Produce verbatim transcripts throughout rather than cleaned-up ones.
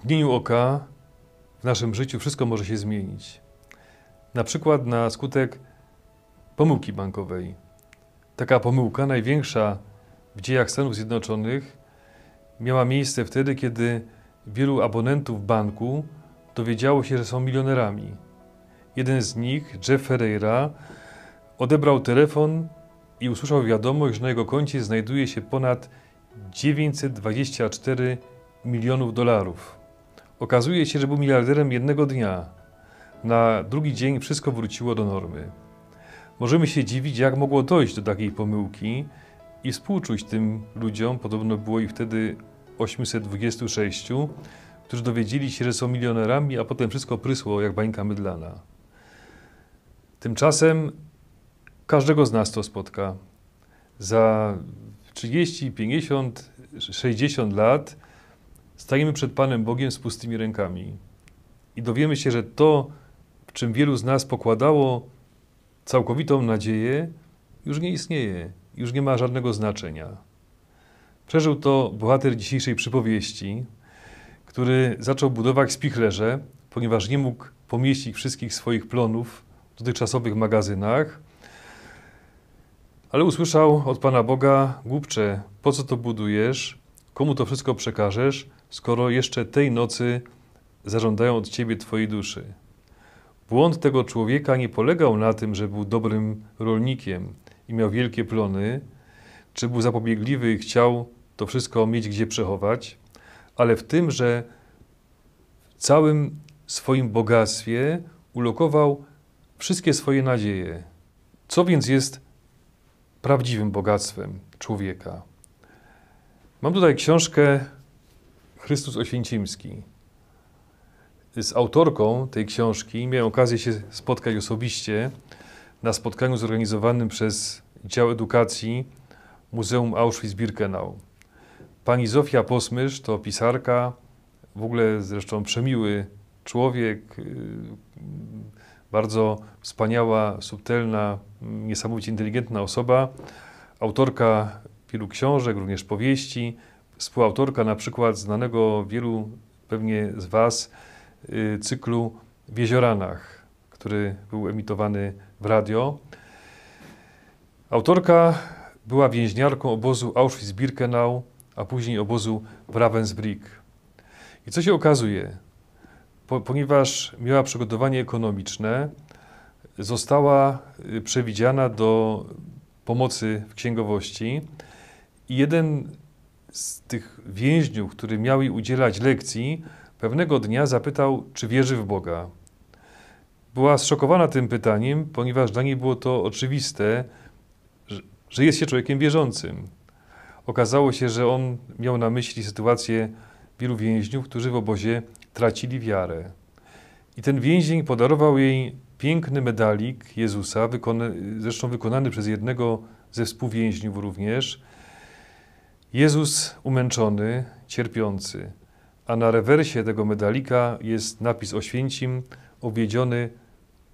W mgnieniu oka w naszym życiu wszystko może się zmienić. Na przykład na skutek pomyłki bankowej. Taka pomyłka, największa w dziejach Stanów Zjednoczonych, miała miejsce wtedy, kiedy wielu abonentów banku dowiedziało się, że są milionerami. Jeden z nich, Jeff Ferreira, odebrał telefon i usłyszał wiadomość, że na jego koncie znajduje się ponad dziewięćset dwadzieścia cztery milionów dolarów. Okazuje się, że był miliarderem jednego dnia. Na drugi dzień wszystko wróciło do normy. Możemy się dziwić, jak mogło dojść do takiej pomyłki i współczuć tym ludziom, podobno było ich wtedy osiemset dwadzieścia sześć, którzy dowiedzieli się, że są milionerami, a potem wszystko prysło jak bańka mydlana. Tymczasem każdego z nas to spotka. Za trzydzieści, pięćdziesiąt, sześćdziesiąt lat stajemy przed Panem Bogiem z pustymi rękami i dowiemy się, że to, w czym wielu z nas pokładało całkowitą nadzieję, już nie istnieje, już nie ma żadnego znaczenia. Przeżył to bohater dzisiejszej przypowieści, który zaczął budować spichlerze, ponieważ nie mógł pomieścić wszystkich swoich plonów w dotychczasowych magazynach, ale usłyszał od Pana Boga: głupcze, po co to budujesz, komu to wszystko przekażesz, skoro jeszcze tej nocy zażądają od Ciebie Twojej duszy. Błąd tego człowieka nie polegał na tym, że był dobrym rolnikiem i miał wielkie plony, czy był zapobiegliwy i chciał to wszystko mieć gdzie przechować, ale w tym, że w całym swoim bogactwie ulokował wszystkie swoje nadzieje. Co więc jest prawdziwym bogactwem człowieka? Mam tutaj książkę Chrystus Oświęcimski. Z autorką tej książki miałem okazję się spotkać osobiście na spotkaniu zorganizowanym przez dział edukacji Muzeum Auschwitz-Birkenau. Pani Zofia Posmysz to pisarka, w ogóle zresztą przemiły człowiek, bardzo wspaniała, subtelna, niesamowicie inteligentna osoba, autorka wielu książek, również powieści, współautorka na przykład znanego wielu pewnie z Was cyklu W Jezioranach, który był emitowany w radio. Autorka była więźniarką obozu Auschwitz-Birkenau, a później obozu w Ravensbrück. I co się okazuje? Po, ponieważ miała przygotowanie ekonomiczne, została przewidziana do pomocy w księgowości i jeden z tych więźniów, który miał jej udzielać lekcji, pewnego dnia zapytał, czy wierzy w Boga. Była zszokowana tym pytaniem, ponieważ dla niej było to oczywiste, że, że jest się człowiekiem wierzącym. Okazało się, że on miał na myśli sytuację wielu więźniów, którzy w obozie tracili wiarę. I ten więzień podarował jej piękny medalik Jezusa, wykona zresztą wykonany przez jednego ze współwięźniów również. Jezus umęczony, cierpiący. A na rewersie tego medalika jest napis Oświęcim, obwiedziony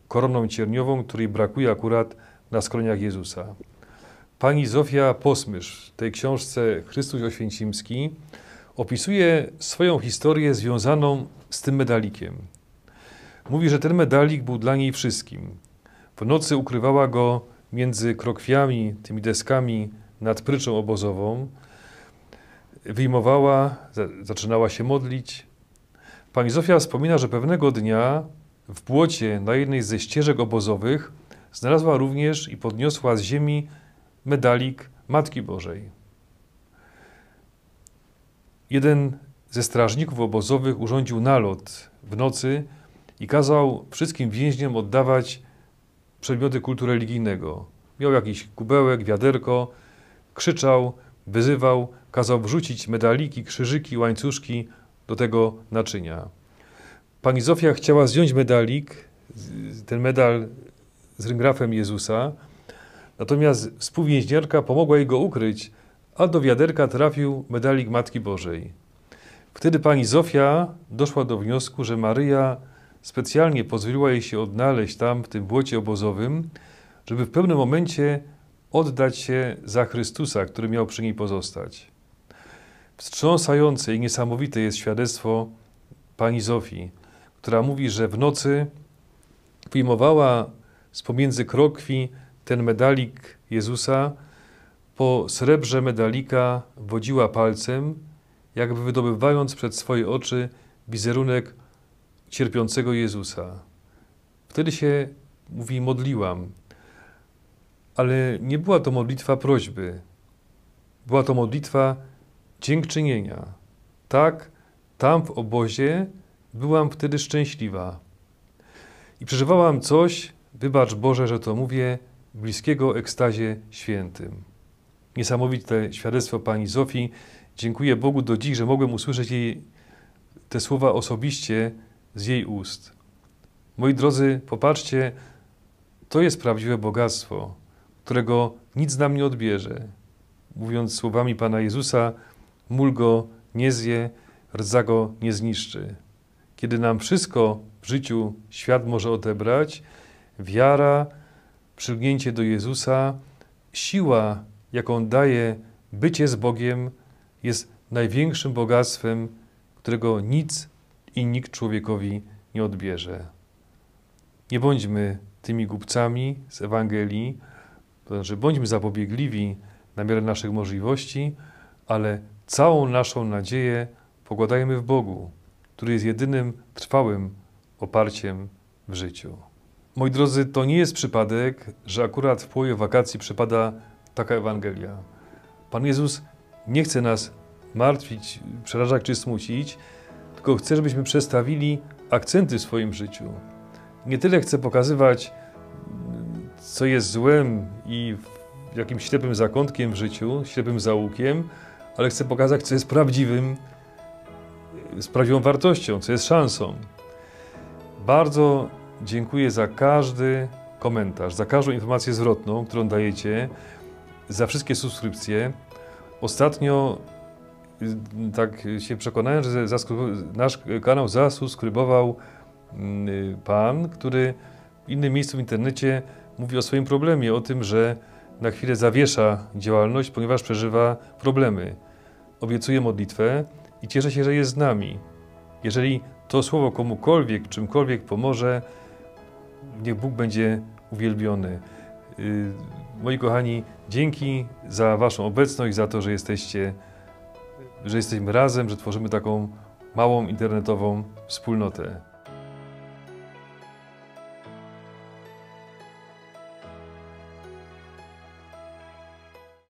koroną cierniową, której brakuje akurat na skroniach Jezusa. Pani Zofia Posmysz w tej książce Chrystus Oświęcimski opisuje swoją historię związaną z tym medalikiem. Mówi, że ten medalik był dla niej wszystkim. W nocy ukrywała go między krokwiami, tymi deskami nad pryczą obozową. Wyjmowała, zaczynała się modlić. Pani Zofia wspomina, że pewnego dnia w błocie na jednej ze ścieżek obozowych znalazła również i podniosła z ziemi medalik Matki Bożej. Jeden ze strażników obozowych urządził nalot w nocy i kazał wszystkim więźniom oddawać przedmioty kultu religijnego. Miał jakiś kubełek, wiaderko, krzyczał, wyzywał, kazał wrzucić medaliki, krzyżyki, łańcuszki do tego naczynia. Pani Zofia chciała zdjąć medalik, ten medal z ryngrafem Jezusa, natomiast współwięźniarka pomogła jej go ukryć, a do wiaderka trafił medalik Matki Bożej. Wtedy pani Zofia doszła do wniosku, że Maryja specjalnie pozwoliła jej się odnaleźć tam, w tym błocie obozowym, żeby w pewnym momencie oddać się za Chrystusa, który miał przy niej pozostać. Wstrząsające i niesamowite jest świadectwo pani Zofii, która mówi, że w nocy wyjmowała z pomiędzy krokwi ten medalik Jezusa, po srebrze medalika wodziła palcem, jakby wydobywając przed swoje oczy wizerunek cierpiącego Jezusa. Wtedy się, mówi, modliłam, ale nie była to modlitwa prośby, była to modlitwa dziękczynienia. Tak, tam w obozie byłam wtedy szczęśliwa i przeżywałam coś, wybacz Boże, że to mówię, bliskiego ekstazie świętym. Niesamowite świadectwo pani Zofii. Dziękuję Bogu do dziś, że mogłem usłyszeć jej te słowa osobiście z jej ust. Moi drodzy, popatrzcie, to jest prawdziwe bogactwo, którego nic nam nie odbierze. Mówiąc słowami Pana Jezusa, mól go nie zje, rdza go nie zniszczy. Kiedy nam wszystko w życiu świat może odebrać, wiara, przylgnięcie do Jezusa, siła, jaką daje bycie z Bogiem, jest największym bogactwem, którego nic i nikt człowiekowi nie odbierze. Nie bądźmy tymi głupcami z Ewangelii, to znaczy bądźmy zapobiegliwi na miarę naszych możliwości, ale całą naszą nadzieję pokładajmy w Bogu, który jest jedynym trwałym oparciem w życiu. Moi drodzy, to nie jest przypadek, że akurat w połowie wakacji przypada taka Ewangelia. Pan Jezus nie chce nas martwić, przerażać czy smucić, tylko chce, żebyśmy przestawili akcenty w swoim życiu. Nie tyle chce pokazywać, co jest złem i jakimś ślepym zakątkiem w życiu, ślepym zaułkiem, ale chce pokazać, co jest prawdziwym, z prawdziwą wartością, co jest szansą. Bardzo dziękuję za każdy komentarz, za każdą informację zwrotną, którą dajecie, za wszystkie subskrypcje. Ostatnio tak się przekonałem, że nasz kanał zasubskrybował pan, który w innym miejscu w internecie mówi o swoim problemie, o tym, że na chwilę zawiesza działalność, ponieważ przeżywa problemy. Obiecuję modlitwę i cieszę się, że jest z nami. Jeżeli to słowo komukolwiek, czymkolwiek pomoże, niech Bóg będzie uwielbiony. Moi kochani, dzięki za waszą obecność, za to, że jesteście, że jesteśmy razem, że tworzymy taką małą internetową wspólnotę.